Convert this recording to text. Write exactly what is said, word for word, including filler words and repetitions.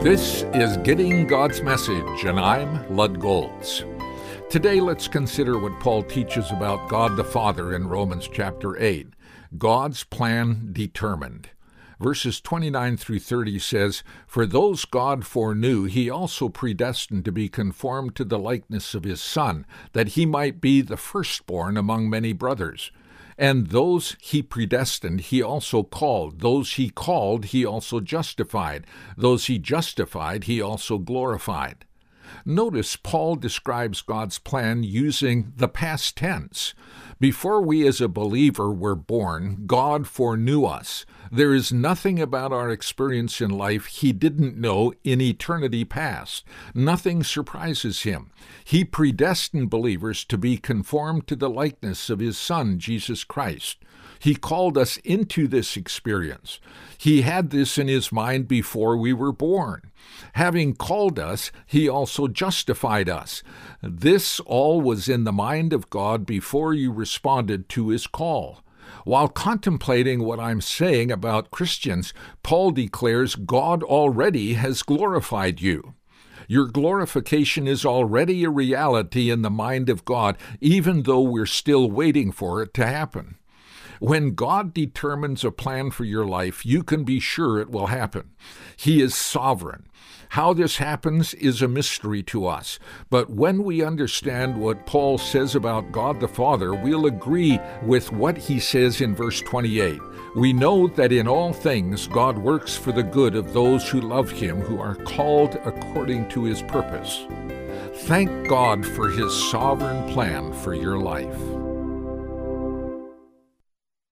This is Getting God's Message, and I'm Lud Golds. Today let's consider what Paul teaches about God the Father in Romans chapter eight, God's Plan Determined. Verses twenty-nine through thirty says, "For those God foreknew, he also predestined to be conformed to the likeness of his Son, that he might be the firstborn among many brothers. And those he predestined, he also called. Those he called, he also justified. Those he justified, he also glorified." Notice Paul describes God's plan using the past tense. Before we as a believer were born, God foreknew us. There is nothing about our experience in life he didn't know in eternity past. Nothing surprises him. He predestined believers to be conformed to the likeness of his Son, Jesus Christ. He called us into this experience. He had this in his mind before we were born. Having called us, he also justified us. This all was in the mind of God before you responded to his call. While contemplating what I'm saying about Christians, Paul declares God already has glorified you. Your glorification is already a reality in the mind of God, even though we're still waiting for it to happen. When God determines a plan for your life, you can be sure it will happen. He is sovereign. How this happens is a mystery to us, but when we understand what Paul says about God the Father, we'll agree with what he says in verse twenty-eight. "We know that in all things God works for the good of those who love him, who are called according to his purpose." Thank God for his sovereign plan for your life.